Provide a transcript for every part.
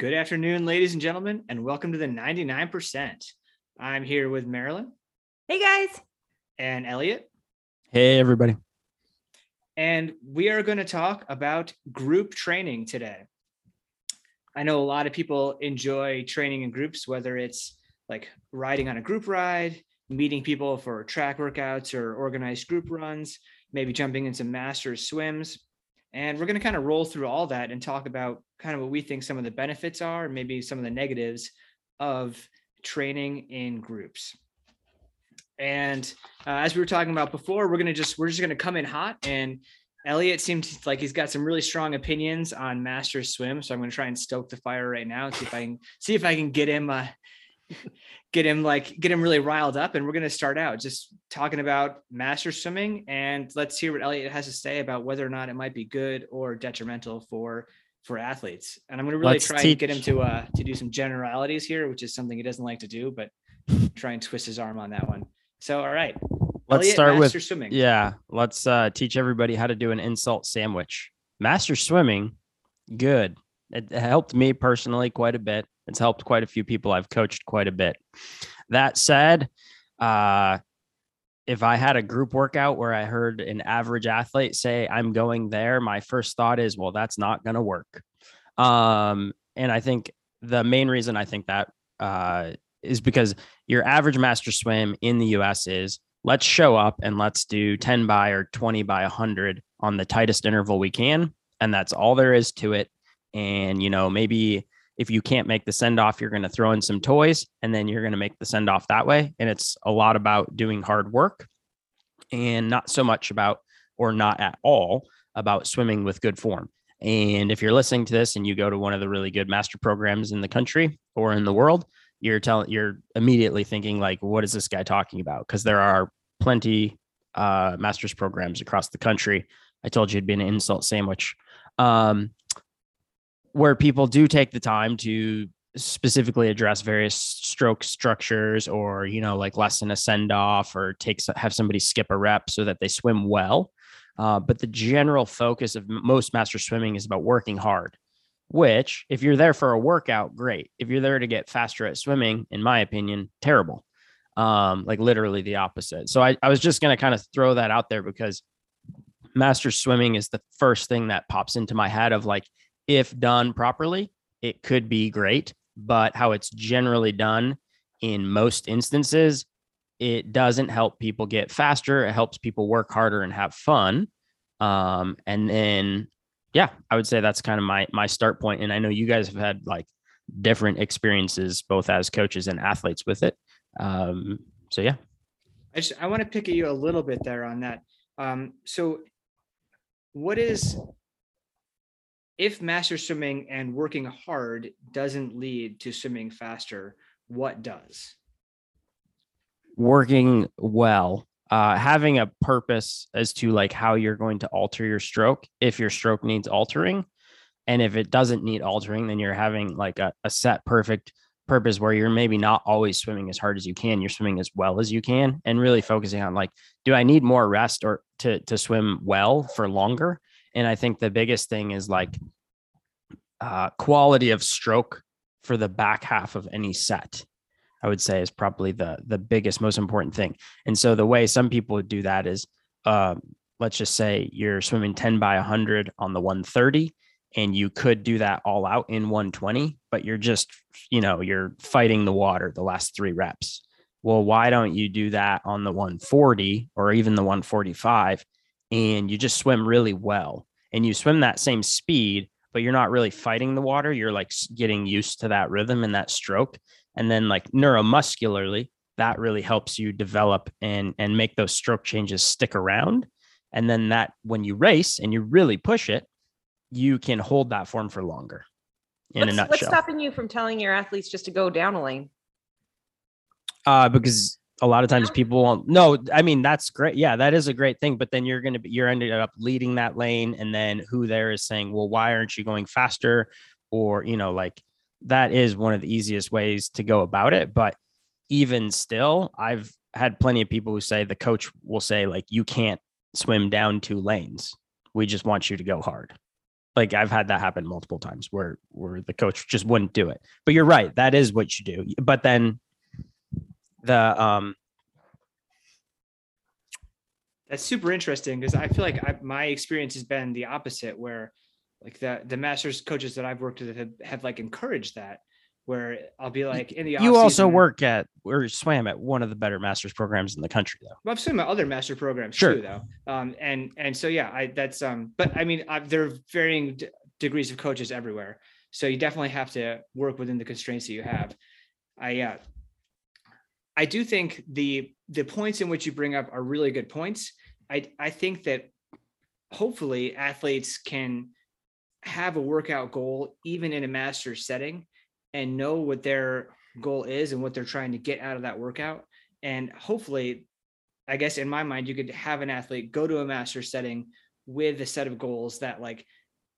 Good afternoon, ladies and gentlemen, and welcome to the 99%. I'm here with Marilyn. Hey, guys. And Elliot. Hey, everybody. And we are going to talk about group training today. I know a lot of people enjoy training in groups, whether it's like riding on a group ride, meeting people for track workouts or organized group runs, maybe jumping into masters swims. And we're going to kind of roll through all that and talk about kind of what we think some of the benefits are, maybe some of the negatives of training in groups. And as we were talking about before, we're just going to come in hot, and Elliot seems like he's got some really strong opinions on masters swim. So I'm going to try and stoke the fire right now and see if I can get him really riled up. And we're going to start out just talking about masters swimming, and let's hear what Elliot has to say about whether or not it might be good or detrimental for athletes. And I'm going to really try and get him to do some generalities here, which is something he doesn't like to do, but try and twist his arm on that one. So, all right, let's Elliot, start with swimming. Yeah. Let's teach everybody how to do an insult sandwich. Master swimming. Good. It helped me personally quite a bit. It's helped quite a few people I've coached quite a bit. That said, if I had a group workout where I heard an average athlete say, I'm going there, my first thought is, well, that's not going to work. And I think the main reason I think that is because your average master swim in the US is, let's show up and let's do 10 by or 20 by 100 on the tightest interval we can. And that's all there is to it. And, you know, maybe if you can't make the send off, you're going to throw in some toys and then you're going to make the send off that way. And it's a lot about doing hard work and not so much about, or not at all about, swimming with good form. And if you're listening to this and you go to one of the really good master programs in the country or in the world, you're immediately thinking like, what is this guy talking about? Because there are plenty master's programs across the country. I told you it'd be an insult sandwich. Where people do take the time to specifically address various stroke structures, or, you know, like lessen a send off or have somebody skip a rep so that they swim well. But the general focus of most master swimming is about working hard, which if you're there for a workout, great. If you're there to get faster at swimming, in my opinion, terrible, like literally the opposite. So I was just going to kind of throw that out there because master swimming is the first thing that pops into my head of like, if done properly, it could be great, but how it's generally done in most instances, it doesn't help people get faster. It helps people work harder and have fun. And then, yeah, I would say that's kind of my start point. And I know you guys have had like different experiences, both as coaches and athletes with it. So, yeah. I want to pick at you a little bit there on that. So what is... If master swimming and working hard doesn't lead to swimming faster, what does? Working well, having a purpose as to like how you're going to alter your stroke, if your stroke needs altering. And if it doesn't need altering, then you're having like a set perfect purpose where you're maybe not always swimming as hard as you can, you're swimming as well as you can, and really focusing on like, do I need more rest or to swim well for longer? And I think the biggest thing is like quality of stroke for the back half of any set, I would say, is probably the biggest, most important thing. And so the way some people would do that is, let's just say you're swimming 10 by 100 on the 130, and you could do that all out in 120, but you're just, you know, you're fighting the water the last three reps. Well, why don't you do that on the 140 or even the 145? And you just swim really well and you swim that same speed, but you're not really fighting the water. You're like getting used to that rhythm and that stroke. And then like neuromuscularly, that really helps you develop and make those stroke changes stick around. And then that when you race and you really push it, you can hold that form for longer. A nutshell. What's stopping you from telling your athletes just to go down a lane? Because a lot of times people won't. No, I mean, that's great. Yeah, that is a great thing. But then you're ended up leading that lane. And then who there is saying, well, why aren't you going faster? Or, you know, like that is one of the easiest ways to go about it. But even still, I've had plenty of people who say the coach will say, like, you can't swim down two lanes. We just want you to go hard. Like I've had that happen multiple times where the coach just wouldn't do it. But you're right. That is what you do. But then the that's super interesting, because I feel like my experience has been the opposite, where like the masters coaches that I've worked with have like encouraged that, where I'll be like in the off-season. You also work at or swam at one of the better masters programs in the country, though. Well, I've swam at other master programs too, though. And so yeah, but I mean, there are varying degrees of coaches everywhere, so you definitely have to work within the constraints that you have. I do think the points in which you bring up are really good points. I think that hopefully athletes can have a workout goal, even in a master's setting, and know what their goal is and what they're trying to get out of that workout. And hopefully, I guess in my mind, you could have an athlete go to a master's setting with a set of goals that like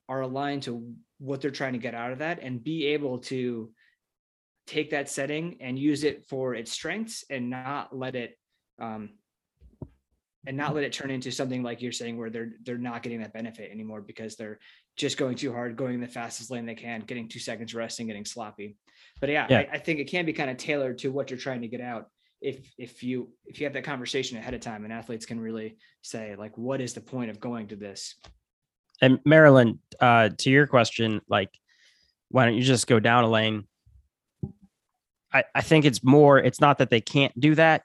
are aligned to what they're trying to get out of that, and be able to take that setting and use it for its strengths, and not let it turn into something like you're saying, where they're not getting that benefit anymore because they're just going too hard, going the fastest lane they can, getting 2 seconds rest and getting sloppy. But yeah. I think it can be kind of tailored to what you're trying to get out. If you have that conversation ahead of time, and athletes can really say like, what is the point of going to this? And Marilyn, to your question, like, why don't you just go down a lane? I think it's not that they can't do that,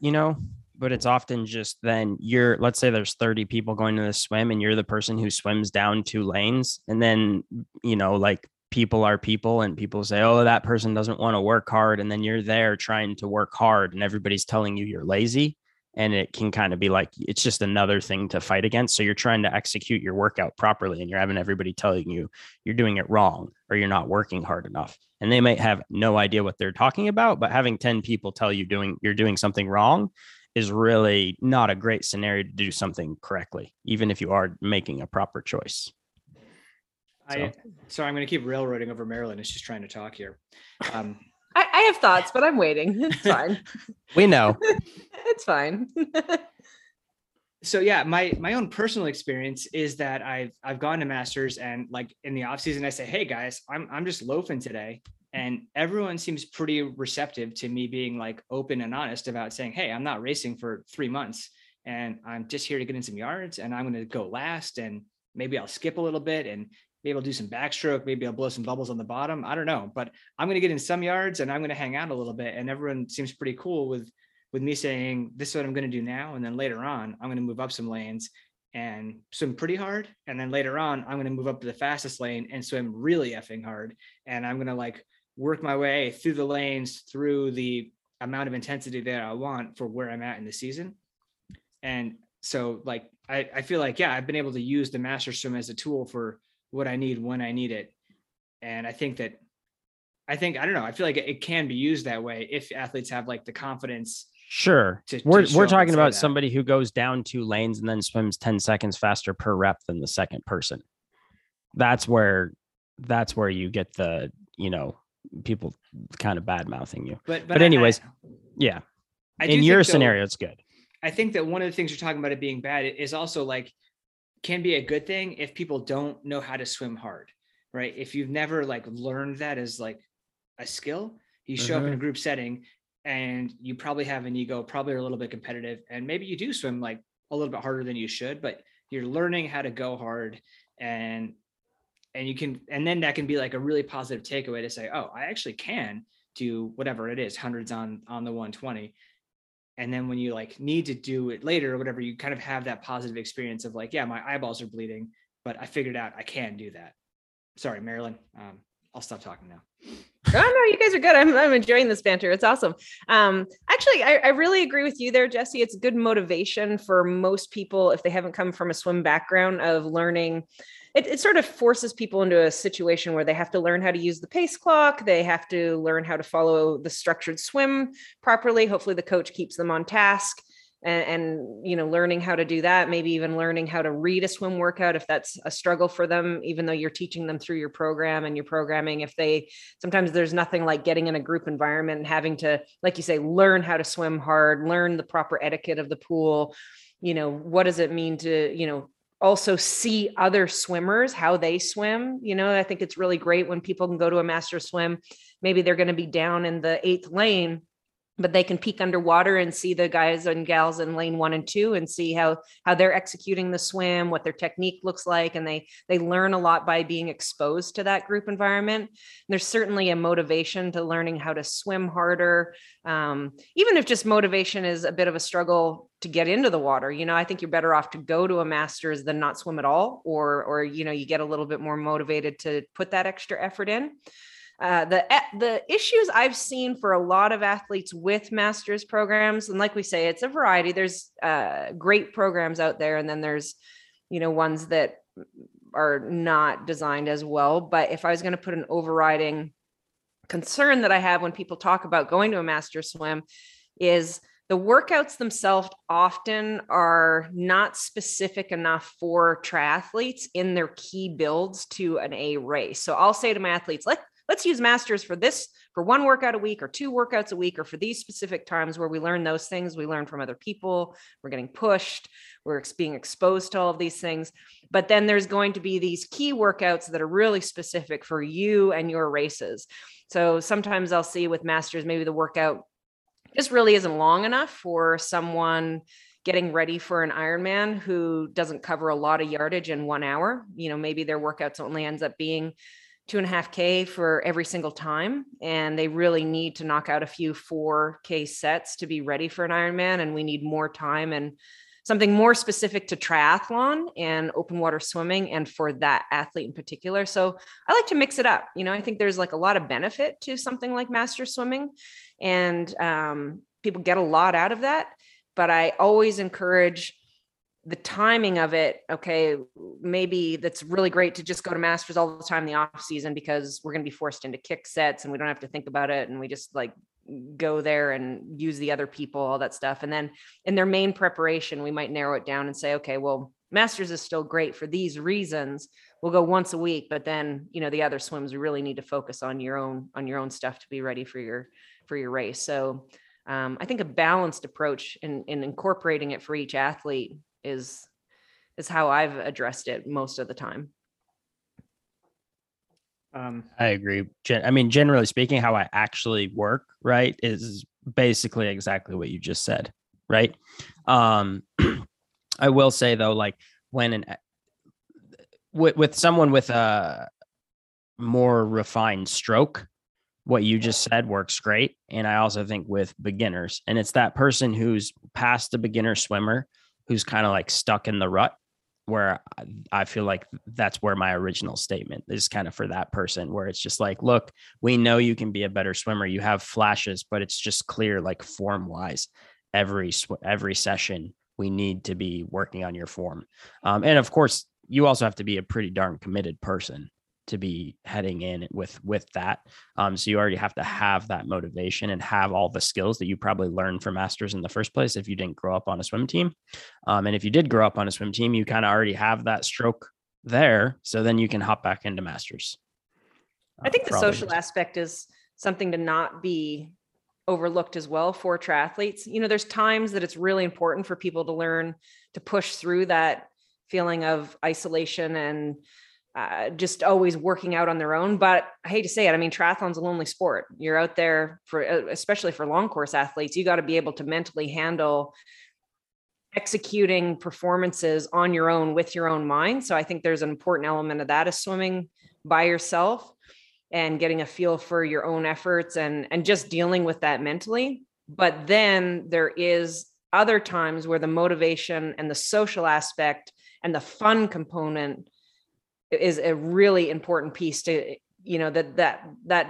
but it's often just then let's say there's 30 people going to the swim, and you're the person who swims down 2 lanes. And then, like people are people, and people say, oh, that person doesn't want to work hard. And then you're there trying to work hard, and everybody's telling you you're lazy. And it can kind of be like, it's just another thing to fight against. So you're trying to execute your workout properly, and you're having everybody telling you you're doing it wrong, or you're not working hard enough. And they might have no idea what they're talking about, but having 10 people tell you you're doing something wrong is really not a great scenario to do something correctly, even if you are making a proper choice. So I'm going to keep railroading over Marilyn. It's just trying to talk here. I have thoughts, but I'm waiting. It's fine. We know. It's fine. So yeah, my own personal experience is that I've gone to masters, and like in the off season, I say, hey guys, I'm just loafing today. And everyone seems pretty receptive to me being like open and honest about saying, hey, I'm not racing for 3 months, and I'm just here to get in some yards, and I'm going to go last, and maybe I'll skip a little bit, and maybe I'll do some backstroke. Maybe I'll blow some bubbles on the bottom. I don't know, but I'm going to get in some yards, and I'm going to hang out a little bit. And everyone seems pretty cool with me saying, this is what I'm going to do now. And then later on, I'm going to move up some lanes and swim pretty hard. And then later on, I'm going to move up to the fastest lane and swim really effing hard. And I'm going to like work my way through the lanes, through the amount of intensity that I want for where I'm at in the season. And so like, I feel like, yeah, I've been able to use the master swim as a tool for what I need when I need it. And I don't know, I feel like it can be used that way if athletes have like the confidence. Sure. We're talking about somebody who goes down 2 lanes and then swims 10 seconds faster per rep than the second person. That's where you get the, people kind of bad mouthing you, but anyways, in your scenario, it's good. I think that one of the things you're talking about it being bad is also like can be a good thing if people don't know how to swim hard, right? If you've never like learned that as like a skill, you show up in a group setting and you probably have an ego, probably are a little bit competitive, and maybe you do swim like a little bit harder than you should, but you're learning how to go hard, and you can, and then that can be like a really positive takeaway to say, oh, I actually can do whatever it is, hundreds on the 120. And then when you like need to do it later or whatever, you kind of have that positive experience of like, yeah, my eyeballs are bleeding, but I figured out I can do that. Sorry, Marilyn. I'll stop talking now. Oh no, you guys are good. I'm enjoying this banter. It's awesome. Actually, I really agree with you there, Jesse. It's good motivation for most people if they haven't come from a swim background of learning. It sort of forces people into a situation where they have to learn how to use the pace clock. They have to learn how to follow the structured swim properly. Hopefully the coach keeps them on task and learning how to do that, maybe even learning how to read a swim workout if that's a struggle for them, even though you're teaching them through your program and your programming. Sometimes there's nothing like getting in a group environment and having to, like you say, learn how to swim hard, learn the proper etiquette of the pool. What does it mean to also see other swimmers, how they swim. You know, I think it's really great when people can go to a master swim, maybe they're going to be down in the eighth lane, but they can peek underwater and see the guys and gals in lane 1 and 2 and see how they're executing the swim, what their technique looks like. And they learn a lot by being exposed to that group environment. And there's certainly a motivation to learning how to swim harder. Even if just motivation is a bit of a struggle to get into the water, you know, I think you're better off to go to a master's than not swim at all, or, you know, you get a little bit more motivated to put that extra effort in. The issues I've seen for a lot of athletes with master's programs, and like we say, it's a variety. There's great programs out there, and then there's, you know, ones that are not designed as well. But if I was going to put an overriding concern that I have when people talk about going to a master's swim is the workouts themselves often are not specific enough for triathletes in their key builds to an A race. So I'll say to my athletes, let's use masters for this, for one workout a week or two workouts a week, or for these specific times where we learn those things. We learn from other people, we're getting pushed, we're being exposed to all of these things. But then there's going to be these key workouts that are really specific for you and your races. So sometimes I'll see with masters, maybe the workout just really isn't long enough for someone getting ready for an Ironman who doesn't cover a lot of yardage in 1 hour. You know, maybe their workouts only ends up being 2.5K for every single time. And they really need to knock out a few 4K sets to be ready for an Ironman. And we need more time and something more specific to triathlon and open water swimming. And for that athlete in particular. So I like to mix it up. You know, I think there's like a lot of benefit to something like master swimming, and people get a lot out of that, but I always encourage the timing of it. Okay, maybe that's really great to just go to masters all the time in the off season because we're going to be forced into kick sets and we don't have to think about it. And we just like go there and use the other people, all that stuff. And then in their main preparation, we might narrow it down and say, okay, well, masters is still great for these reasons. We'll go once a week, but then, you know, the other swims, we really need to focus on your own stuff to be ready for your race. So I think a balanced approach in incorporating it for each athlete is how I've addressed it most of the time. I agree. I mean, generally speaking, how I actually work, right, is basically exactly what you just said, right? I will say though, like with someone with a more refined stroke, what you just said works great. And I also think with beginners, and it's that person who's past the beginner swimmer, who's kind of like stuck in the rut, where I feel like that's where my original statement is kind of for that person, where it's just like, look, we know you can be a better swimmer. You have flashes, but it's just clear, like form wise, every session we need to be working on your form. And of course you also have to be a pretty darn committed person to be heading in with that. So you already have to have that motivation and have all the skills that you probably learned from masters in the first place if you didn't grow up on a swim team. And if you did grow up on a swim team, you kind of already have that stroke there. So then you can hop back into masters. I think the social aspect is something to not be overlooked as well for triathletes. You know, there's times that it's really important for people to learn to push through that feeling of isolation and just always working out on their own. But I hate to say it, I mean, triathlon's a lonely sport. You're out there for, especially for long course athletes, you got to be able to mentally handle executing performances on your own with your own mind. So I think there's an important element of that, is swimming by yourself and getting a feel for your own efforts and just dealing with that mentally. But then there is other times where the motivation and the social aspect and the fun component is a really important piece to, you know, that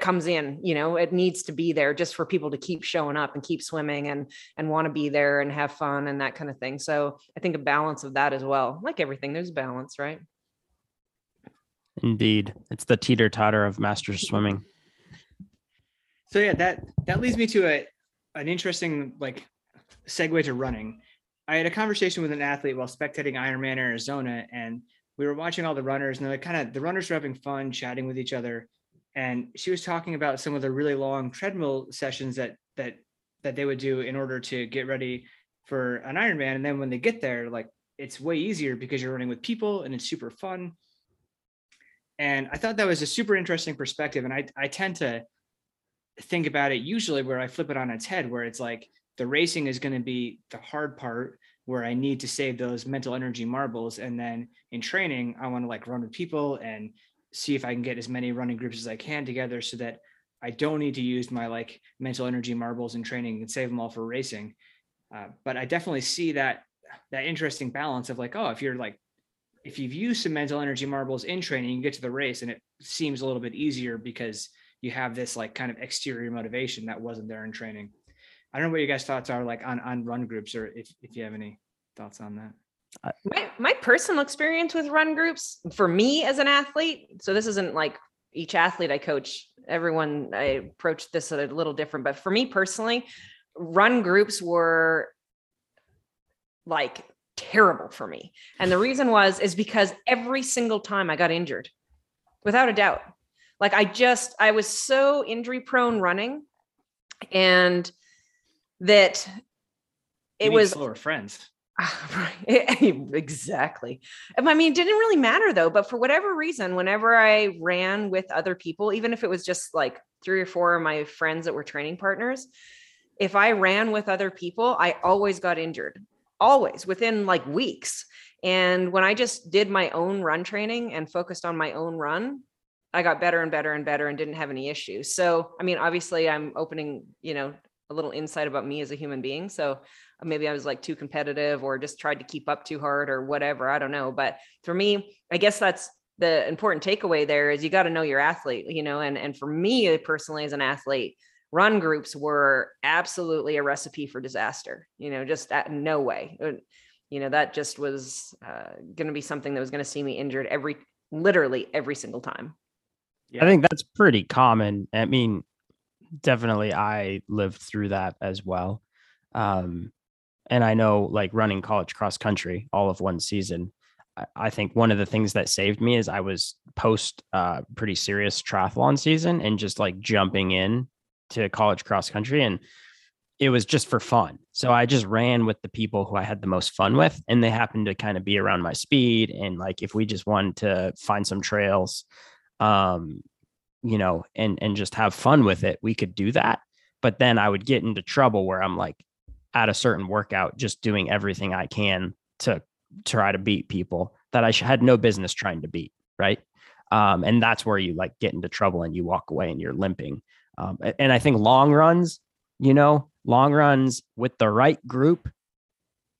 comes in, you know, it needs to be there just for people to keep showing up and keep swimming and want to be there and have fun and that kind of thing. So I think a balance of that as well, like everything, there's balance, right? Indeed. It's the teeter totter of masters swimming. So yeah, that leads me to an interesting like segue to running. I had a conversation with an athlete while spectating Ironman Arizona, and we were watching all the runners, and the runners were having fun chatting with each other. And she was talking about some of the really long treadmill sessions that they would do in order to get ready for an Ironman. And then when they get there, like it's way easier because you're running with people and it's super fun. And I thought that was a super interesting perspective. And I tend to think about it usually where I flip it on its head, where it's like the racing is going to be the hard part where I need to save those mental energy marbles. And then in training, I want to like run with people and see if I can get as many running groups as I can together so that I don't need to use my like mental energy marbles in training and save them all for racing. But I definitely see that interesting balance of like, oh, if you've used some mental energy marbles in training, you get to the race and it seems a little bit easier because you have this like kind of exterior motivation that wasn't there in training. I don't know what your guys' thoughts are like on run groups, or if you have any thoughts on that. My personal experience with run groups for me as an athlete. So this isn't like each athlete I coach, everyone, I approach this a little different, but for me personally, run groups were like terrible for me. And the reason is because every single time I got injured, without a doubt. Like I was so injury prone running, and that it was slower friends. Exactly. I mean, it didn't really matter though, but for whatever reason, whenever I ran with other people, even if it was just like 3 or 4 of my friends that were training partners, if I ran with other people, I always got injured, always within like weeks. And when I just did my own run training and focused on my own run, I got better and better and better and didn't have any issues. So, I mean, obviously I'm opening, a little insight about me as a human being. So maybe I was like too competitive or just tried to keep up too hard or whatever. I don't know. But for me, I guess that's the important takeaway there is you got to know your athlete, and for me personally as an athlete, run groups were absolutely a recipe for disaster, just no way, that just was going to be something that was going to see me injured literally every single time. Yeah. I think that's pretty common. I mean, definitely I lived through that as well. And I know like running college cross country all of one season, I think one of the things that saved me is I was post pretty serious triathlon season and just like jumping in to college cross country. And it was just for fun. So I just ran with the people who I had the most fun with, and they happened to kind of be around my speed. And like, if we just wanted to find some trails, and just have fun with it, we could do that. But then I would get into trouble where I'm like at a certain workout, just doing everything I can to try to beat people that I had no business trying to beat. Right. And that's where you like get into trouble and you walk away and you're limping. And I think long runs with the right group,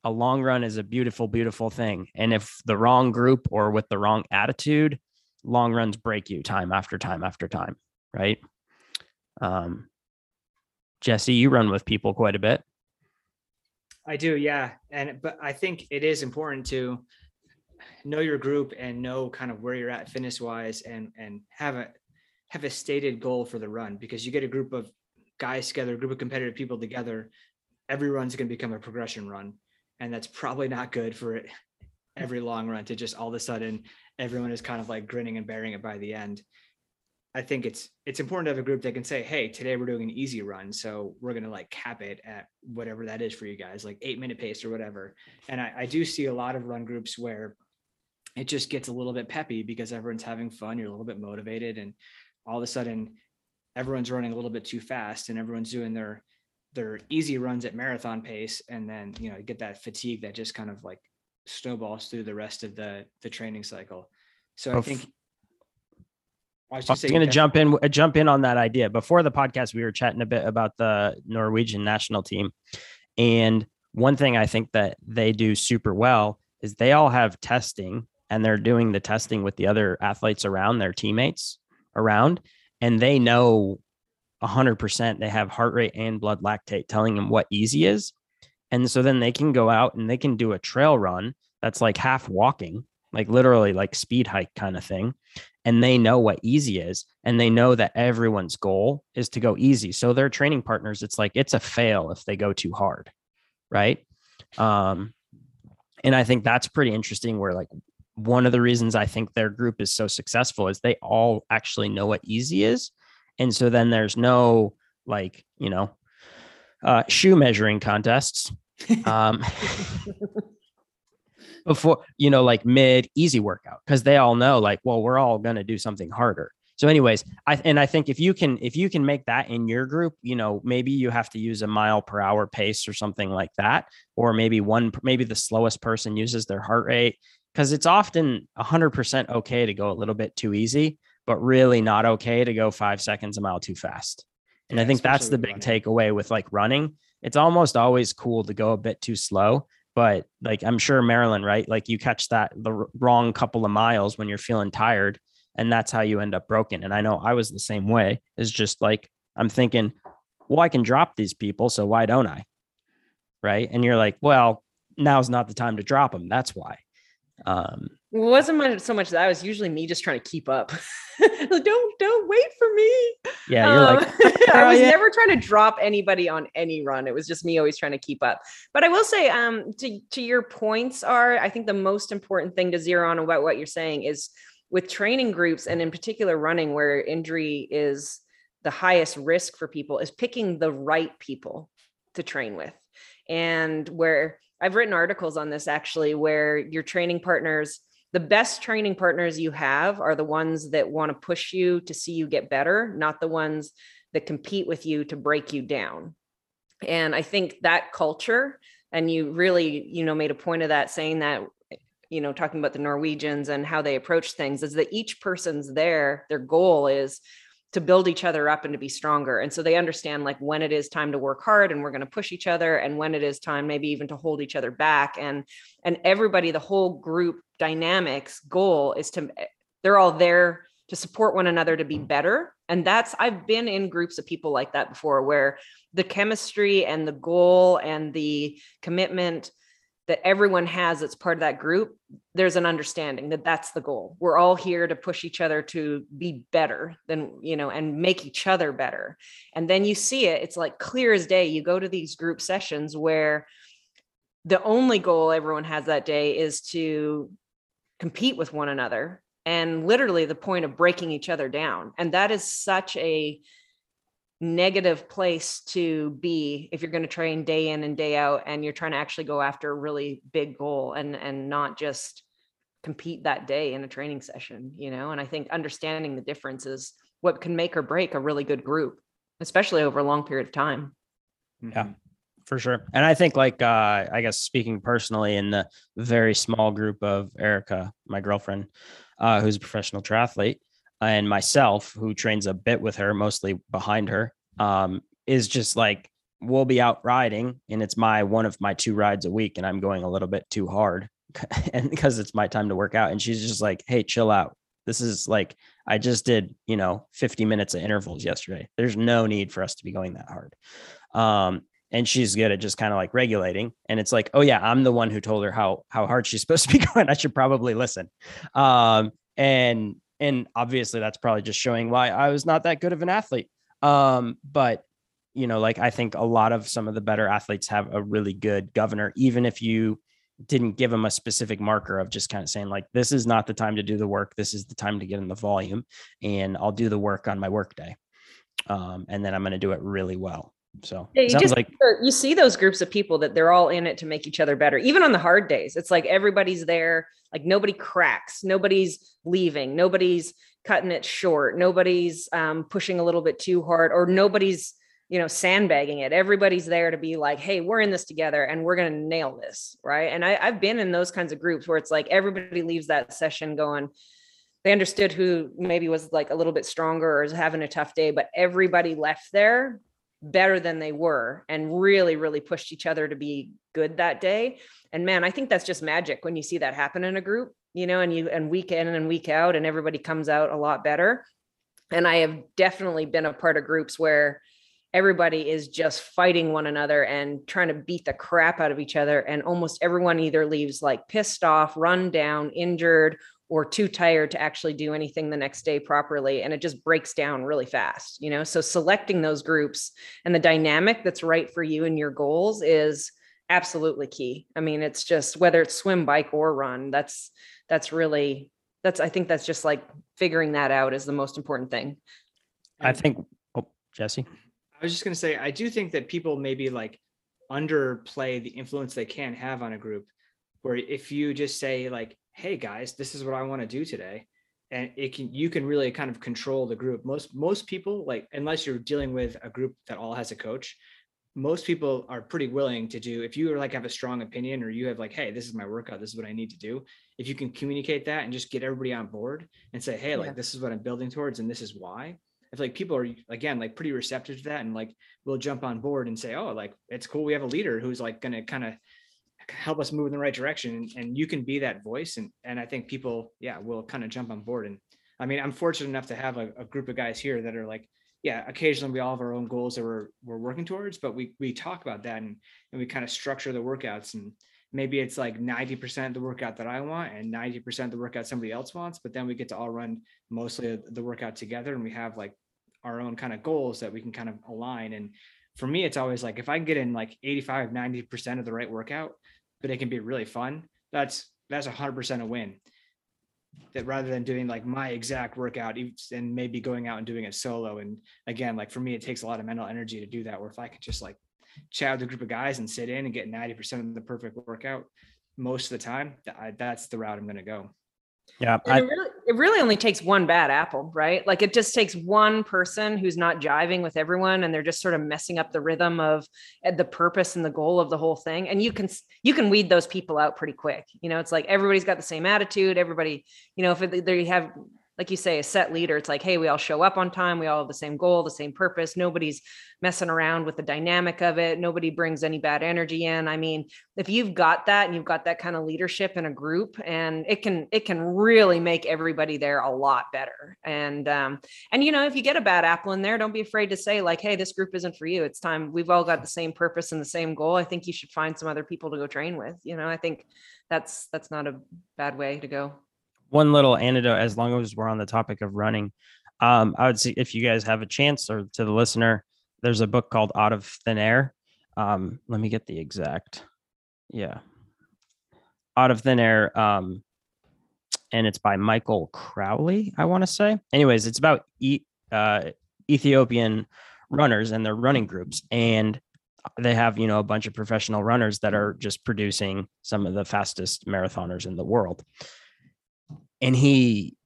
a long run is a beautiful, beautiful thing. And if the wrong group or with the wrong attitude, long runs break you time after time after time. Right. Jesse, you run with people quite a bit. I do. Yeah. But I think it is important to know your group and know kind of where you're at fitness wise and have a stated goal for the run, because you get a group of guys together, a group of competitive people together, every run's going to become a progression run. And that's probably not good for every long run to just all of a sudden, everyone is kind of like grinning and bearing it by the end. I think it's important to have a group that can say, hey, today we're doing an easy run. So we're going to like cap it at whatever that is for you guys, like 8-minute pace or whatever. And I do see a lot of run groups where it just gets a little bit peppy because everyone's having fun. You're a little bit motivated, and all of a sudden everyone's running a little bit too fast and everyone's doing their easy runs at marathon pace. And then, you get that fatigue that just kind of like snowballs through the rest of the training cycle. So I think I was going to jump in on that idea. Before the podcast, we were chatting a bit about the Norwegian national team. And one thing I think that they do super well is they all have testing, and they're doing the testing with the other athletes around, their teammates around, and they know 100%, they have heart rate and blood lactate telling them what easy is. And so then they can go out and they can do a trail run that's like half walking, like literally like speed hike kind of thing. And they know what easy is. And they know that everyone's goal is to go easy. So their training partners, it's like, it's a fail if they go too hard. Right. And I think that's pretty interesting, where like one of the reasons I think their group is so successful is they all actually know what easy is. And so then there's no like, shoe measuring contests. before, you know, like mid easy workout, because they all know like, well, we're all going to do something harder. So anyways, I think if you can make that in your group, you know, maybe you have to use a mile per hour pace or something like that, or maybe the slowest person uses their heart rate, because it's often 100% okay to go a little bit too easy, but really not okay to go 5 seconds a mile too fast. And yeah, I think that's the big takeaway with like running. It's almost always cool to go a bit too slow, but like, I'm sure Marilyn, right? Like you catch that the wrong couple of miles when you're feeling tired, and that's how you end up broken. And I know I was the same way. It's just like, I'm thinking, well, I can drop these people, so why don't I? Right. And you're like, well, now's not the time to drop them. That's why. It wasn't so much that I was usually me just trying to keep up. don't wait for me. Yeah. You're like, I was never trying to drop anybody on any run. It was just me always trying to keep up. But I will say, to your points are, I think the most important thing to zero on about what you're saying is with training groups, and in particular running, where injury is the highest risk for people, is picking the right people to train with. And where I've written articles on this actually, where your training partners, the best training partners you have are the ones that want to push you to see you get better, not the ones that compete with you to break you down. And I think that culture, and you really, you know, made a point of that, saying that, you know, talking about the Norwegians and how they approach things, is that each person's there, their goal is to build each other up and to be stronger. And so they understand like when it is time to work hard and we're going to push each other, and when it is time, maybe even to hold each other back. And everybody, the whole group dynamics goal is to, they're all there to support one another, to be better. And that's, I've been in groups of people like that before, where the chemistry and the goal and the commitment that everyone has that's part of that group, there's an understanding that that's the goal. We're all here to push each other to be better than, you know, and make each other better. And then you see it, it's like clear as day. You go to these group sessions where the only goal everyone has that day is to compete with one another, and literally the point of breaking each other down. And that is such a negative place to be if you're going to train day in and day out, and you're trying to actually go after a really big goal and not just compete that day in a training session, you know. And I think understanding the difference is what can make or break a really good group, especially over a long period of time. Yeah, for sure. And I think like, I guess speaking personally, in the very small group of Erica, my girlfriend, who's a professional triathlete, and myself, who trains a bit with her, mostly behind her, is just like, we'll be out riding, and it's one of my two rides a week, and I'm going a little bit too hard, and because it's my time to work out. And she's just like, hey, chill out. This is like, I just did, you know, 50 minutes of intervals yesterday. There's no need for us to be going that hard. And she's good at just kind of like regulating. And it's like, oh yeah, I'm the one who told her how hard she's supposed to be going. I should probably listen. And obviously that's probably just showing why I was not that good of an athlete. But, you know, like I think a lot of some of the better athletes have a really good governor, even if you didn't give them a specific marker of just kind of saying like, this is not the time to do the work. This is the time to get in the volume, and I'll do the work on my work day. And then I'm going to do it really well. So yeah, you see those groups of people that they're all in it to make each other better, even on the hard days. It's like everybody's there, like nobody cracks, nobody's leaving, nobody's cutting it short, nobody's pushing a little bit too hard, or nobody's, you know, sandbagging it. Everybody's there to be like, hey, we're in this together and we're going to nail this. Right. And I've been in those kinds of groups where it's like everybody leaves that session going, they understood who maybe was like a little bit stronger or is having a tough day, but everybody left there better than they were and really, really pushed each other to be good that day. And man, I think that's just magic when you see that happen in a group, you know, and week in and week out, and everybody comes out a lot better. And I have definitely been a part of groups where everybody is just fighting one another and trying to beat the crap out of each other. And almost everyone either leaves like pissed off, run down, injured, or too tired to actually do anything the next day properly. And it just breaks down really fast, you know? So selecting those groups and the dynamic that's right for you and your goals is absolutely key. I mean, it's just whether it's swim, bike, or run, I think that's just like figuring that out is the most important thing. I think, Jesse. I was just going to say, I do think that people maybe like underplay the influence they can have on a group. where if you just say like, hey guys, this is what I want to do today. And it can, you can really kind of control the group. Most people, like, unless you're dealing with a group that all has a coach, most people are pretty willing to do, if you are like have a strong opinion or you have like, hey, this is my workout, this is what I need to do. If you can communicate that and just get everybody on board and say, hey, like, this is what I'm building towards and this is why. If like people are, again, like pretty receptive to that and like will jump on board and say, oh, like, it's cool. We have a leader who's like going to kind of help us move in the right direction. And you can be that voice. And I think people, yeah, will kind of jump on board. And I mean, I'm fortunate enough to have a group of guys here that are like, yeah, occasionally we all have our own goals that we're working towards, but we talk about that and we kind of structure the workouts. And maybe it's like 90% the workout that I want and 90% the workout somebody else wants, but then we get to all run mostly the workout together. And we have like our own kind of goals that we can kind of align. And for me, it's always like, if I can get in like 85, 90% of the right workout, but it can be really fun, that's 100% a win. That rather than doing like my exact workout and maybe going out and doing it solo. And again, like for me, it takes a lot of mental energy to do that, where if I can just like chat with a group of guys and sit in and get 90% of the perfect workout most of the time, that's the route I'm going to go. Yeah. It really only takes one bad apple, right? Like it just takes one person who's not jiving with everyone and they're just sort of messing up the rhythm of the purpose and the goal of the whole thing. And you can weed those people out pretty quick. You know, it's like, everybody's got the same attitude. Everybody, you know, if they have, like you say, a set leader, it's like, hey, we all show up on time. We all have the same goal, the same purpose. Nobody's messing around with the dynamic of it. Nobody brings any bad energy in. I mean, if you've got that and you've got that kind of leadership in a group, and it can really make everybody there a lot better. And you know, if you get a bad apple in there, don't be afraid to say like, hey, this group isn't for you. It's time. We've all got the same purpose and the same goal. I think you should find some other people to go train with. You know, I think that's not a bad way to go. One little anecdote, as long as we're on the topic of running, I would say if you guys have a chance, or to the listener, there's a book called Out of Thin Air. Let me get the exact. Yeah. Out of Thin Air. And it's by Michael Crawley, I want to say. Anyways, it's about Ethiopian runners and their running groups. And they have, you know, a bunch of professional runners that are just producing some of the fastest marathoners in the world. And he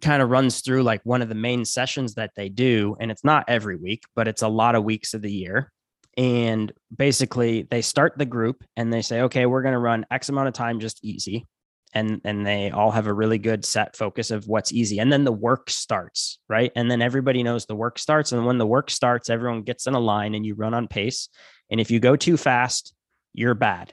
kind of runs through like one of the main sessions that they do. And it's not every week, but it's a lot of weeks of the year. And basically they start the group and they say, okay, we're going to run X amount of time, just easy. And they all have a really good set focus of what's easy. And then the work starts, right? And then everybody knows the work starts. And when the work starts, everyone gets in a line and you run on pace. And if you go too fast, you're bad.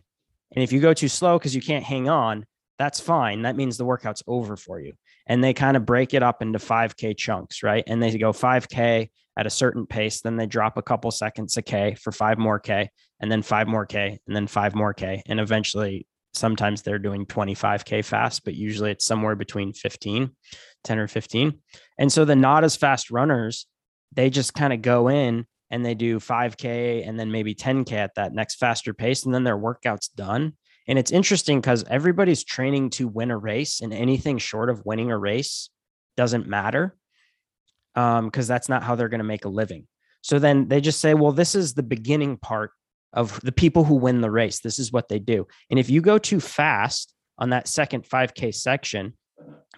And if you go too slow because you can't hang on, that's fine. That means the workout's over for you. And they kind of break it up into 5K chunks, right? And they go 5K at a certain pace. Then they drop a couple seconds a K for 5 more K, and then 5 more K, and then 5 more K. And eventually, sometimes they're doing 25K fast, but usually it's somewhere between 10 or 15. And so the not as fast runners, they just kind of go in and they do 5K and then maybe 10K at that next faster pace. And then their workout's done. And it's interesting because everybody's training to win a race, and anything short of winning a race doesn't matter because that's not how they're going to make a living. So then they just say, well, this is the beginning part of the people who win the race. This is what they do. And if you go too fast on that second 5K section,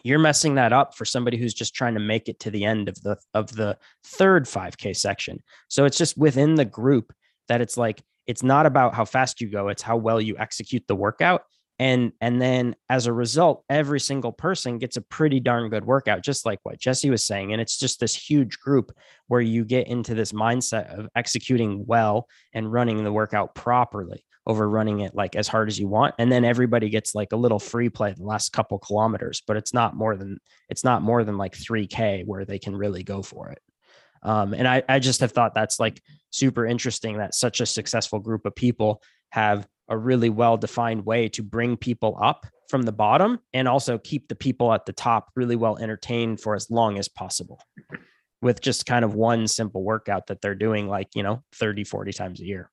you're messing that up for somebody who's just trying to make it to the end of the third 5K section. So it's just within the group that it's like, it's not about how fast you go. It's how well you execute the workout. And then as a result, every single person gets a pretty darn good workout, just like what Jesse was saying. And it's just this huge group where you get into this mindset of executing well and running the workout properly over running it like as hard as you want. And then everybody gets like a little free play the last couple kilometers, but it's not more than like 3K where they can really go for it. And I just have thought that's like super interesting that such a successful group of people have a really well-defined way to bring people up from the bottom and also keep the people at the top really well entertained for as long as possible with just kind of one simple workout that they're doing like, you know, 30, 40 times a year.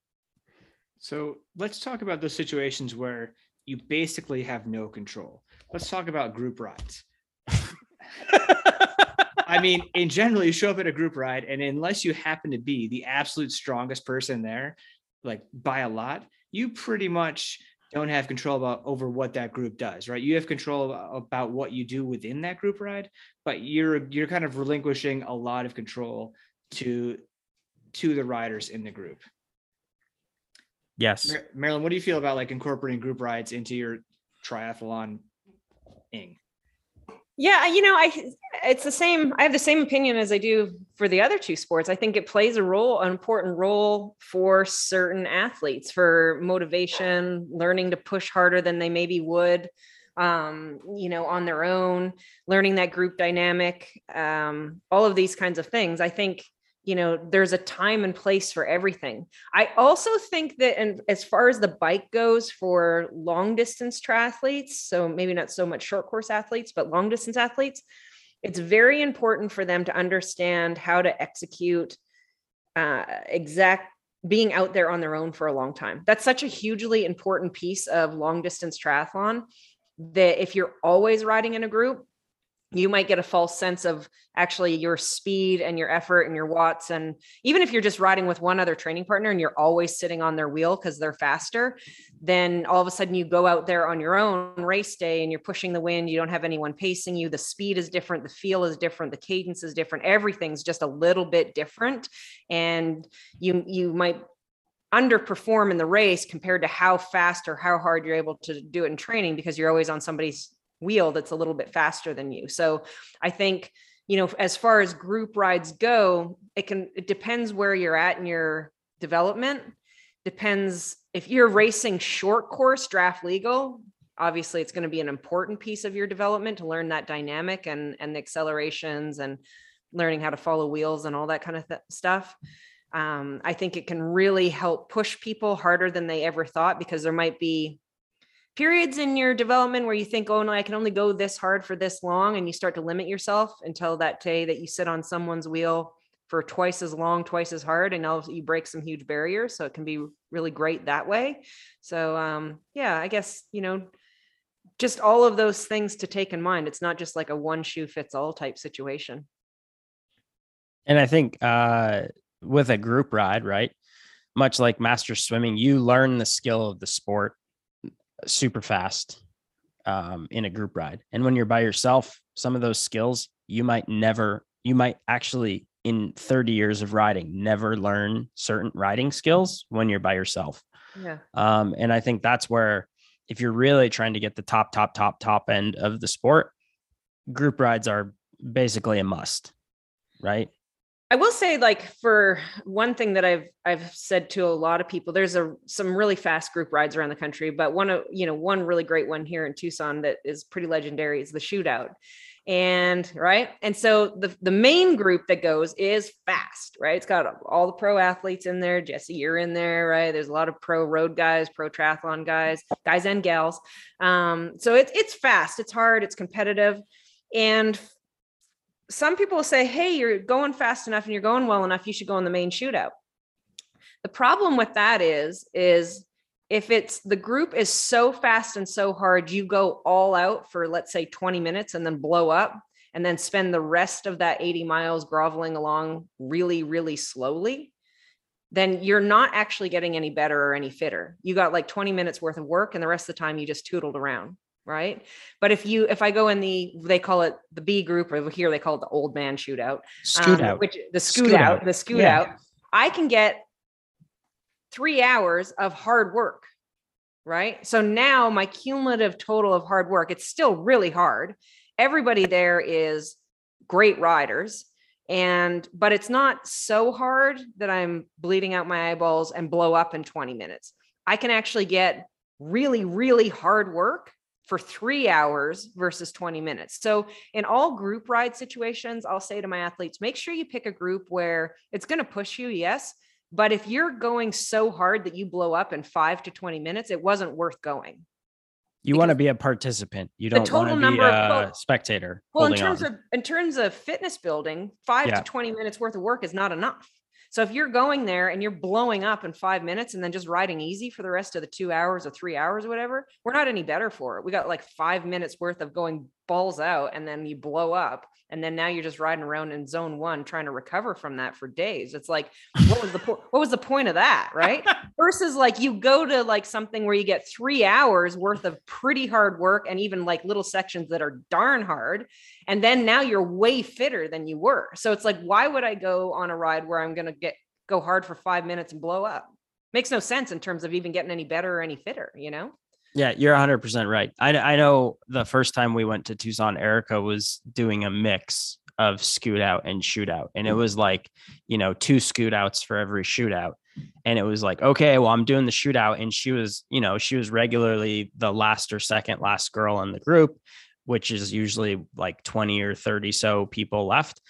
So let's talk about those situations where you basically have no control. Let's talk about group rides. I mean, in general, you show up at a group ride, and unless you happen to be the absolute strongest person there, like by a lot, you pretty much don't have control over what that group does, right? You have control about what you do within that group ride, but you're kind of relinquishing a lot of control to the riders in the group. Yes. Marilyn, what do you feel about like incorporating group rides into your triathlon thing? Yeah, you know, it's the same. I have the same opinion as I do for the other two sports. I think it plays a role, an important role for certain athletes, for motivation, learning to push harder than they maybe would, you know, on their own, learning that group dynamic, all of these kinds of things. I think, you know, there's a time and place for everything. I also think that, and as far as the bike goes for long distance triathletes, so maybe not so much short course athletes, but long distance athletes, it's very important for them to understand how to execute being out there on their own for a long time. That's such a hugely important piece of long distance triathlon, that if you're always riding in a group, you might get a false sense of actually your speed and your effort and your watts. And even if you're just riding with one other training partner and you're always sitting on their wheel because they're faster, then all of a sudden you go out there on your own race day and you're pushing the wind. You don't have anyone pacing you. The speed is different. The feel is different. The cadence is different. Everything's just a little bit different. And you might underperform in the race compared to how fast or how hard you're able to do it in training, because you're always on somebody's wheel that's a little bit faster than you. So I think, you know, as far as group rides go, it depends where you're at in your development. Depends if you're racing short course draft legal, obviously it's going to be an important piece of your development to learn that dynamic and the accelerations and learning how to follow wheels and all that kind of stuff. I think it can really help push people harder than they ever thought, because there might be periods in your development where you think, oh no, I can only go this hard for this long. And you start to limit yourself until that day that you sit on someone's wheel for twice as long, twice as hard, and you break some huge barriers. So it can be really great that way. So yeah, I guess, you know, just all of those things to take in mind. It's not just like a one shoe fits all type situation. And I think with a group ride, right, much like master swimming, you learn the skill of the sport super fast in a group ride. And when you're by yourself, some of those skills you might actually in 30 years of riding never learn certain riding skills when you're by yourself. Yeah. And I think that's where, if you're really trying to get the top end of the sport, group rides are basically a must, right? I will say, like, for one thing that I've said to a lot of people, there's some really fast group rides around the country, but one really great one here in Tucson that is pretty legendary is the Shootout. And right. And so the main group that goes is fast, right? It's got all the pro athletes in there. Jesse, you're in there, right? There's a lot of pro road guys, pro triathlon guys and gals. So it's fast, it's hard, it's competitive. And some people will say, hey, you're going fast enough and you're going well enough, you should go in the main Shootout. The problem with that is if it's the group is so fast and so hard, you go all out for, let's say, 20 minutes and then blow up and then spend the rest of that 80 miles groveling along really, really slowly, then you're not actually getting any better or any fitter. You got like 20 minutes worth of work and the rest of the time you just tootled around. Right. But if I go in they call it the B group, or here they call it the old man Shootout, the scoot out, I can get 3 hours of hard work. Right. So now my cumulative total of hard work, it's still really hard. Everybody there is great riders, but it's not so hard that I'm bleeding out my eyeballs and blow up in 20 minutes. I can actually get really, really hard work for 3 hours versus 20 minutes. So in all group ride situations, I'll say to my athletes, make sure you pick a group where it's going to push you. Yes. But if you're going so hard that you blow up in 5 to 20 minutes, it wasn't worth going. You want to be a participant. You don't want to be a spectator. Well, in terms of fitness building, 5 to 20 minutes worth of work is not enough. So if you're going there and you're blowing up in 5 minutes and then just riding easy for the rest of the 2 hours or 3 hours or whatever, we're not any better for it. We got like 5 minutes worth of going balls out and then you blow up. And then now you're just riding around in zone one, trying to recover from that for days. It's like, what was the point of that? Right. Versus like you go to like something where you get 3 hours worth of pretty hard work and even like little sections that are darn hard. And then now you're way fitter than you were. So it's like, why would I go on a ride where I'm going to go hard for 5 minutes and blow up? Makes no sense in terms of even getting any better or any fitter, you know? Yeah, you're 100% right. I know the first time we went to Tucson, Erica was doing a mix of Shootout and Shootout. And it was like, you know, 2 Shootouts for every Shootout. And it was like, okay, well, I'm doing the Shootout. And she was, you know, she was regularly the last or second last girl in the group, which is usually like 20 or 30 so people left.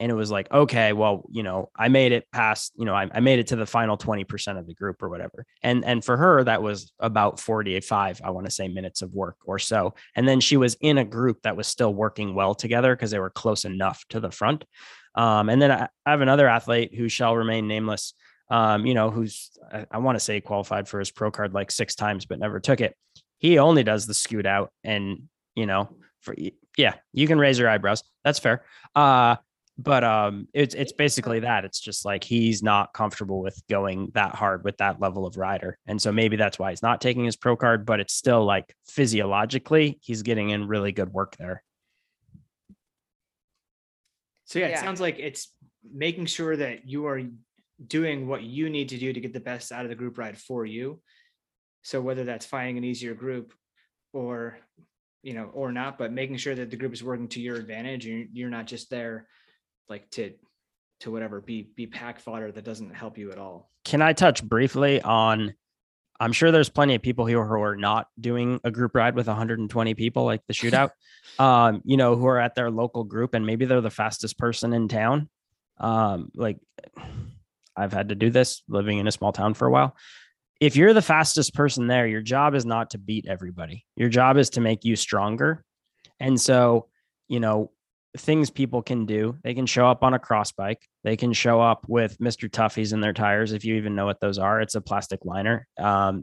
And it was like, okay, well, you know, I made it past, you know, I made it to the final 20% of the group or whatever. And for her, that was about 45, I want to say, minutes of work or so. And then she was in a group that was still working well together because they were close enough to the front. And then I have another athlete who shall remain nameless, you know, who's, I want to say qualified for his pro card like 6 times, but never took it. He only does the Shootout and, you know, yeah, you can raise your eyebrows. That's fair. But it's basically that. It's just like he's not comfortable with going that hard with that level of rider. And so maybe that's why he's not taking his pro card, but it's still like physiologically, he's getting in really good work there. So yeah, it sounds like it's making sure that you are doing what you need to do to get the best out of the group ride for you. So whether that's finding an easier group or, you know, or not, but making sure that the group is working to your advantage and you're not just there like to whatever, be pack fodder that doesn't help you at all. Can I touch briefly on, I'm sure there's plenty of people here who are not doing a group ride with 120 people, like the Shootout, you know, who are at their local group and maybe they're the fastest person in town. Like I've had to do this living in a small town for a while. If you're the fastest person there, your job is not to beat everybody. Your job is to make you stronger. And so, you know, things people can do. They can show up on a cross bike. They can show up with Mr. Tuffy's in their tires. If you even know what those are, it's a plastic liner.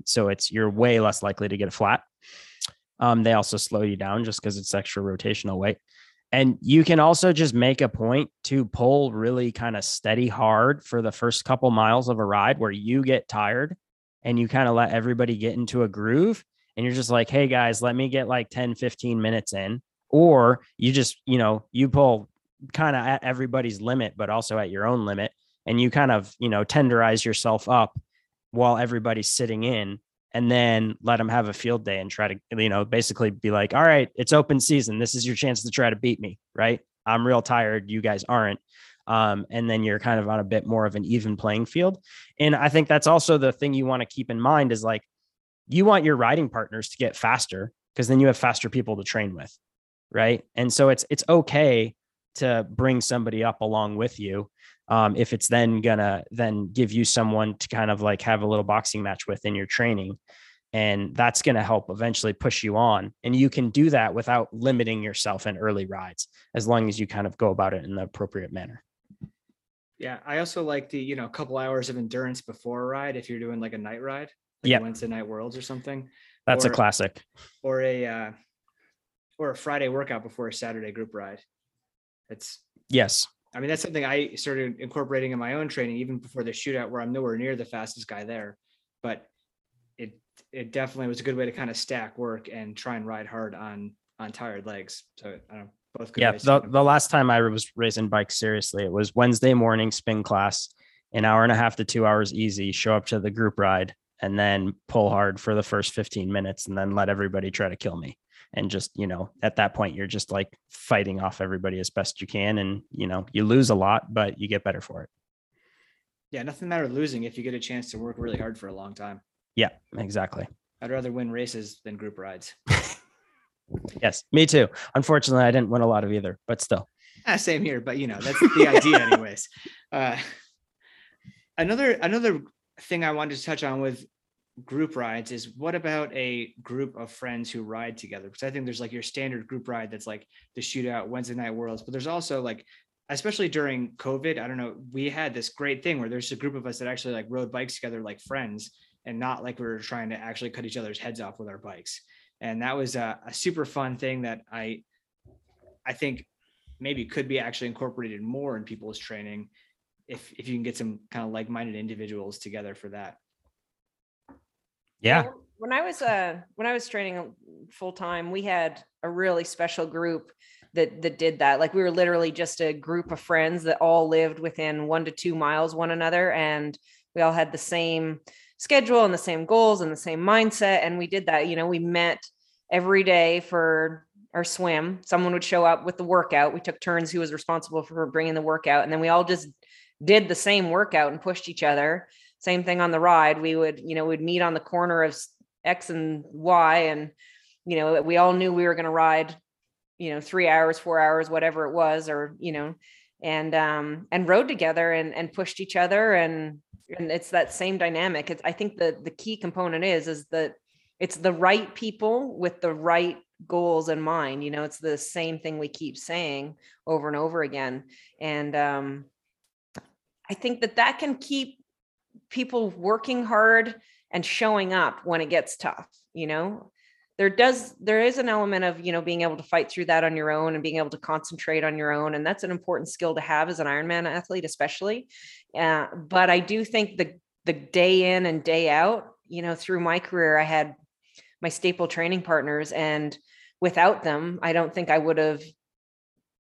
So you're way less likely to get a flat. They also slow you down just because it's extra rotational weight. And you can also just make a point to pull really kind of steady hard for the first couple miles of a ride where you get tired and you kind of let everybody get into a groove. And you're just like, hey guys, let me get like 10, 15 minutes in. Or you just, you know, you pull kind of at everybody's limit, but also at your own limit. And you kind of, you know, tenderize yourself up while everybody's sitting in and then let them have a field day and try to, you know, basically be like, all right, it's open season. This is your chance to try to beat me, right? I'm real tired. You guys aren't. And then you're kind of on a bit more of an even playing field. And I think that's also the thing you want to keep in mind is like, you want your riding partners to get faster because then you have faster people to train with. Right. And so it's okay to bring somebody up along with you. If it's then gonna give you someone to kind of like have a little boxing match with in your training, and that's going to help eventually push you on. And you can do that without limiting yourself in early rides, as long as you kind of go about it in the appropriate manner. Yeah. I also like the, you know, a couple hours of endurance before a ride. If you're doing like a night ride, like Wednesday Night Worlds or something, that's a classic, or a Friday workout before a Saturday group ride. Yes. I mean, that's something I started incorporating in my own training, even before the Shootout, where I'm nowhere near the fastest guy there, but it definitely was a good way to kind of stack work and try and ride hard on tired legs. So I don't know, both good. Yeah. The last time I was racing bikes seriously, it was Wednesday morning spin class, an hour and a half to 2 hours easy, show up to the group ride and then pull hard for the first 15 minutes and then let everybody try to kill me. And just, you know, at that point, you're just like fighting off everybody as best you can. And, you know, you lose a lot, but you get better for it. Yeah. Nothing matter losing if you get a chance to work really hard for a long time. Yeah, exactly. I'd rather win races than group rides. Yes, me too. Unfortunately, I didn't win a lot of either, but still. Same here, but you know, that's the idea anyways. Another thing I wanted to touch on with group rides is, what about a group of friends who ride together? Because I think there's like your standard group ride that's like the Shootout, Wednesday Night Worlds, but there's also like especially during COVID, I don't know, we had this great thing where there's a group of us that actually like rode bikes together, like friends, and not like we were trying to actually cut each other's heads off with our bikes. And that was a super fun thing that I think maybe could be actually incorporated more in people's training if you can get some kind of like-minded individuals together for that. Yeah. When I was training full time, we had a really special group that did that. Like we were literally just a group of friends that all lived within 1 to 2 miles one another, and we all had the same schedule and the same goals and the same mindset. And we did that. You know, we met every day for our swim. Someone would show up with the workout. We took turns who was responsible for bringing the workout, and then we all just did the same workout and pushed each other. Same thing on the ride. We would, you know, we'd meet on the corner of X and Y, and, you know, we all knew we were going to ride, you know, 3 hours, 4 hours, whatever it was, or, you know, and rode together and pushed each other. And it's that same dynamic. It's, I think the key component is that it's the right people with the right goals in mind. You know, it's the same thing we keep saying over and over again. And I think that can keep people working hard and showing up when it gets tough. You know, there is an element of, you know, being able to fight through that on your own and being able to concentrate on your own. And that's an important skill to have as an Ironman athlete, especially. But I do think the day in and day out, you know, through my career, I had my staple training partners, and without them, I don't think I would have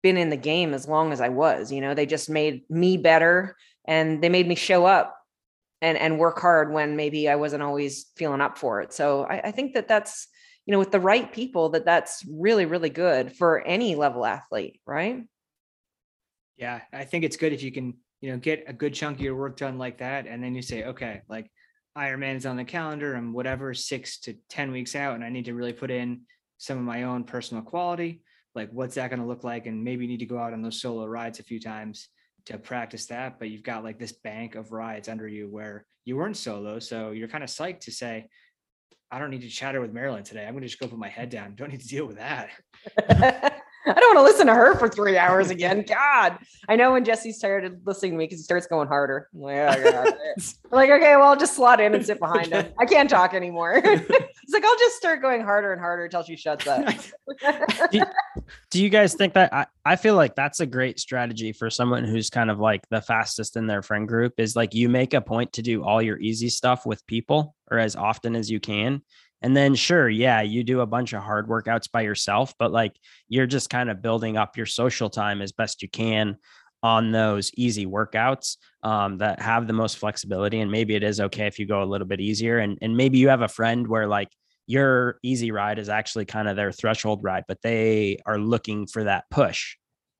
been in the game as long as I was. You know, they just made me better, and they made me show up and work hard when maybe I wasn't always feeling up for it. So I think that's, you know, with the right people, that's really, really good for any level athlete, right? Yeah. I think it's good if you can, you know, get a good chunk of your work done like that. And then you say, okay, like Ironman is on the calendar and whatever, 6 to 10 weeks out, and I need to really put in some of my own personal quality. Like, what's that going to look like? And maybe you need to go out on those solo rides a few times to practice that, but you've got like this bank of rides under you where you weren't solo. So you're kind of psyched to say, I don't need to chatter with Marilyn today. I'm going to just go put my head down. Don't need to deal with that. I don't want to listen to her for 3 hours again. God, I know when Jesse started listening to me, because he starts going harder. I'm like, oh, God. I'm like, okay, well, I'll just slot in and sit behind him. I can't talk anymore. It's like, I'll just start going harder and harder until she shuts up. Do you guys think that I feel like that's a great strategy for someone who's kind of like the fastest in their friend group, is like you make a point to do all your easy stuff with people, or as often as you can. And then sure, yeah, you do a bunch of hard workouts by yourself, but like you're just kind of building up your social time as best you can on those easy workouts that have the most flexibility. And maybe it is okay if you go a little bit easier. And maybe you have a friend where like your easy ride is actually kind of their threshold ride, but they are looking for that push.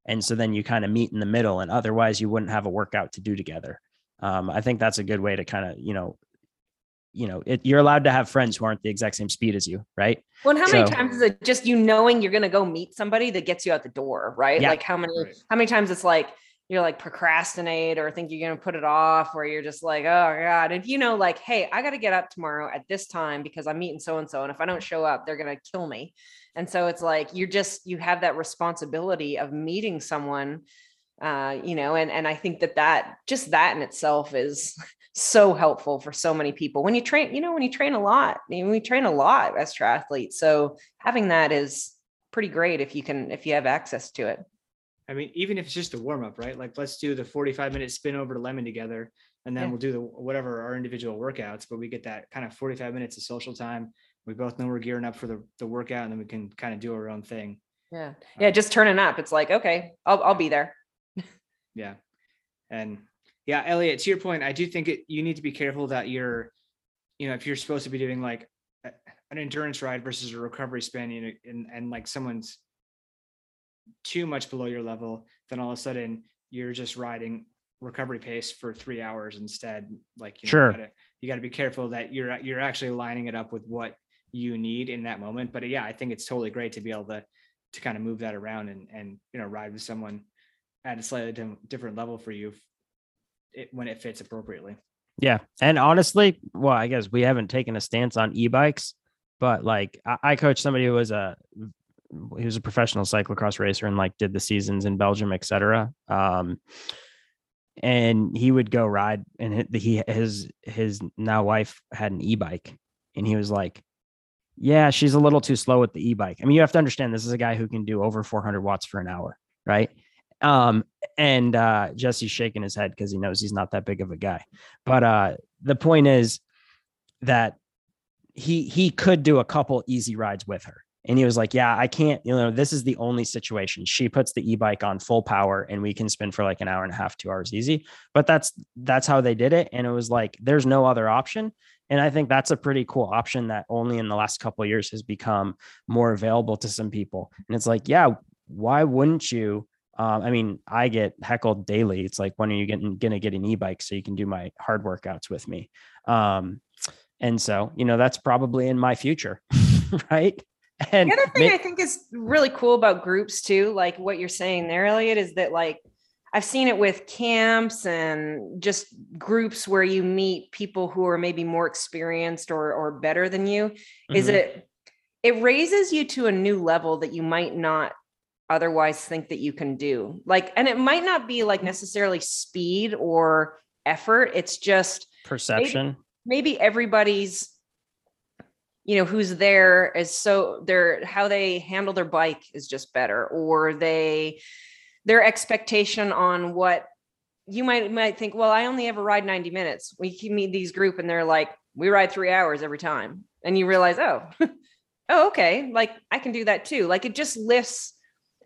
And so then you kind of meet in the middle, and otherwise you wouldn't have a workout to do together. I think that's a good way to kind of, you know, you're allowed to have friends who aren't the exact same speed as you, right? Well, and how many times is it just you knowing you're going to go meet somebody that gets you out the door, right? Yeah. Like how many times it's like you're like procrastinate or think you're going to put it off, or you're just like, oh God, if you know, like, hey, I got to get up tomorrow at this time because I'm meeting so-and-so, and if I don't show up, they're going to kill me. And so it's like, you have that responsibility of meeting someone, you know, and I think that just that in itself is so helpful for so many people when you train, you know, we train a lot as triathletes. So having that is pretty great if you have access to it. I mean, even if it's just a warm up, right? Like let's do the 45-minute spin over to Lemon together, and then we'll do whatever our individual workouts, but we get that kind of 45 minutes of social time. We both know we're gearing up for the workout, and then we can kind of do our own thing. Yeah. Yeah. Just turning up. It's like, okay, I'll be there. Yeah. And yeah, Elliot, to your point, I do think you need to be careful that if you're supposed to be doing like an endurance ride versus a recovery spin, you know, and like someone's too much below your level, then all of a sudden you're just riding recovery pace for 3 hours instead. Like, you know, sure, you got to be careful that you're actually lining it up with what you need in that moment. But yeah, I think it's totally great to be able to kind of move that around and, you know, ride with someone at a slightly different level for you when it fits appropriately. Yeah. And honestly, well, I guess we haven't taken a stance on e-bikes, but like I coached somebody who was a he was a professional cyclocross racer and like did the seasons in Belgium, et cetera. And he would go ride, and his now wife had an e-bike, and he was like, yeah, she's a little too slow with the e-bike. I mean, you have to understand, this is a guy who can do over 400 watts for an hour. Right. And Jesse's shaking his head because he knows he's not that big of a guy. But the point is that he could do a couple easy rides with her. And he was like, yeah, I can't, this is the only situation. She puts the e-bike on full power and we can spin for like an hour and a half, 2 hours easy. But that's how they did it. And it was like, there's no other option. And I think that's a pretty cool option that only in the last couple of years has become more available to some people. And it's like, yeah, why wouldn't you? I mean, I get heckled daily. It's like, when are you gonna get an e-bike so you can do my hard workouts with me? And so, that's probably in my future, right? And the other thing I think is really cool about groups too, like what you're saying there, Elliot, is that like, I've seen it with camps and just groups where you meet people who are maybe more experienced or better than you, mm-hmm. is it raises you to a new level that you might not otherwise think that you can do. Like, and it might not be like necessarily speed or effort. It's just perception. Maybe everybody's, who's there is so how they handle their bike is just better, or their expectation on what you might think, well, I only ever ride 90 minutes. We can meet these group and they're like, we ride 3 hours every time. And you realize, oh, okay. Like I can do that too. Like it just lifts.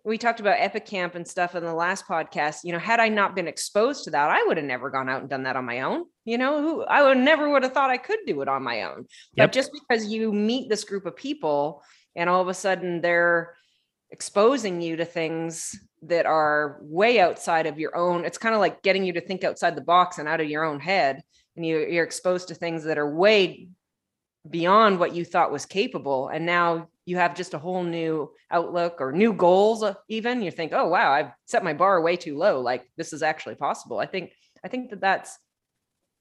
We talked about Epic Camp and stuff in the last podcast, had I not been exposed to that, I would have never gone out and done that on my own. I would never have thought I could do it on my own, yep. But just because you meet this group of people and all of a sudden they're exposing you to things that are way outside of your own. It's kind of like getting you to think outside the box and out of your own head. And you're exposed to things that are way beyond what you thought was capable. And now you have just a whole new outlook or new goals. Even you think, oh, wow, I've set my bar way too low. Like this is actually possible. I think that's,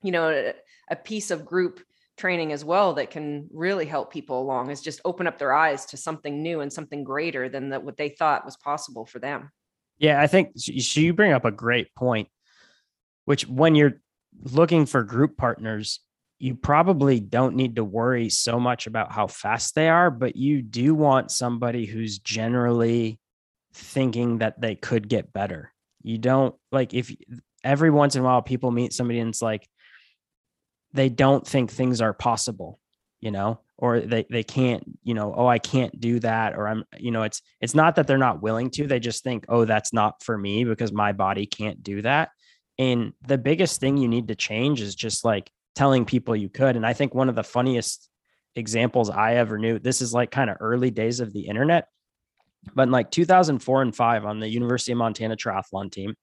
a piece of group training as well that can really help people along, is just open up their eyes to something new and something greater than what they thought was possible for them. Yeah, I think so. You bring up a great point, which when you're looking for group partners, you probably don't need to worry so much about how fast they are, but you do want somebody who's generally thinking that they could get better. You don't like if every once in a while people meet somebody and it's like, they don't think things are possible, or they can't, oh, I can't do that. Or it's not that they're not willing to, they just think, oh, that's not for me because my body can't do that. And the biggest thing you need to change is just like telling people you could. And I think one of the funniest examples I ever knew, this is like kind of early days of the internet, but in like 2004 and 2005 on the University of Montana triathlon team,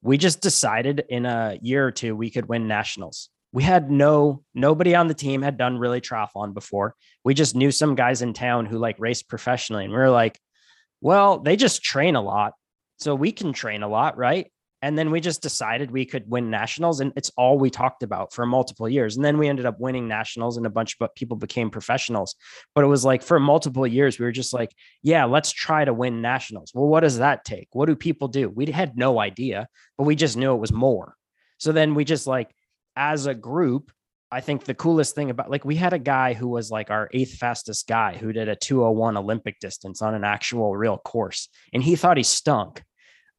we just decided in a year or two, we could win nationals. We had nobody on the team had done really triathlon before. We just knew some guys in town who like raced professionally. And we were like, well, they just train a lot, so we can train a lot. Right. And then we just decided we could win nationals. And it's all we talked about for multiple years. And then we ended up winning nationals and a bunch of people became professionals, but it was like for multiple years, we were just like, yeah, let's try to win nationals. Well, what does that take? What do people do? We had no idea, but we just knew it was more. So then we just like, as a group, I think the coolest thing about like, we had a guy who was like our 8th fastest guy who did a 2:01 Olympic distance on an actual real course. And he thought he stunk.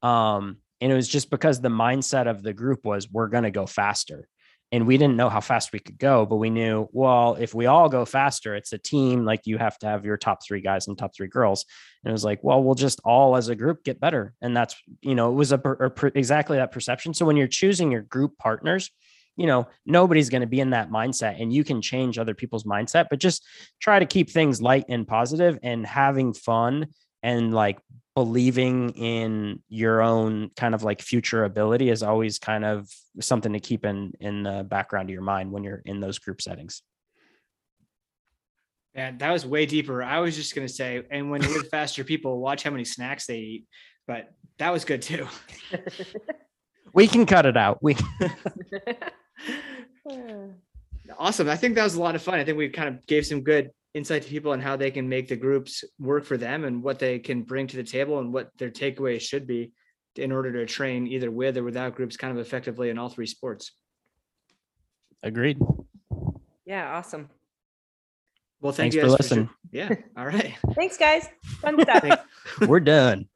And it was just because the mindset of the group was, we're going to go faster. And we didn't know how fast we could go, but we knew, well, if we all go faster, it's a team. Like you have to have your top 3 guys and top 3 girls. And it was like, well, we'll just all as a group get better. And that's, it was exactly that perception. So when you're choosing your group partners, nobody's going to be in that mindset, and you can change other people's mindset, but just try to keep things light and positive and having fun and like believing in your own kind of like future ability is always kind of something to keep in the background of your mind when you're in those group settings. Yeah, that was way deeper. I was just going to say, and when you're with faster people, watch how many snacks they eat, but that was good too. We can cut it out. Awesome. I think that was a lot of fun. I think we kind of gave some good insight to people on how they can make the groups work for them and what they can bring to the table and what their takeaways should be in order to train either with or without groups kind of effectively in all three sports. Agreed. Yeah. Awesome. Well, thanks you guys for listening. Yeah. All right. Thanks guys. Fun stuff. We're done.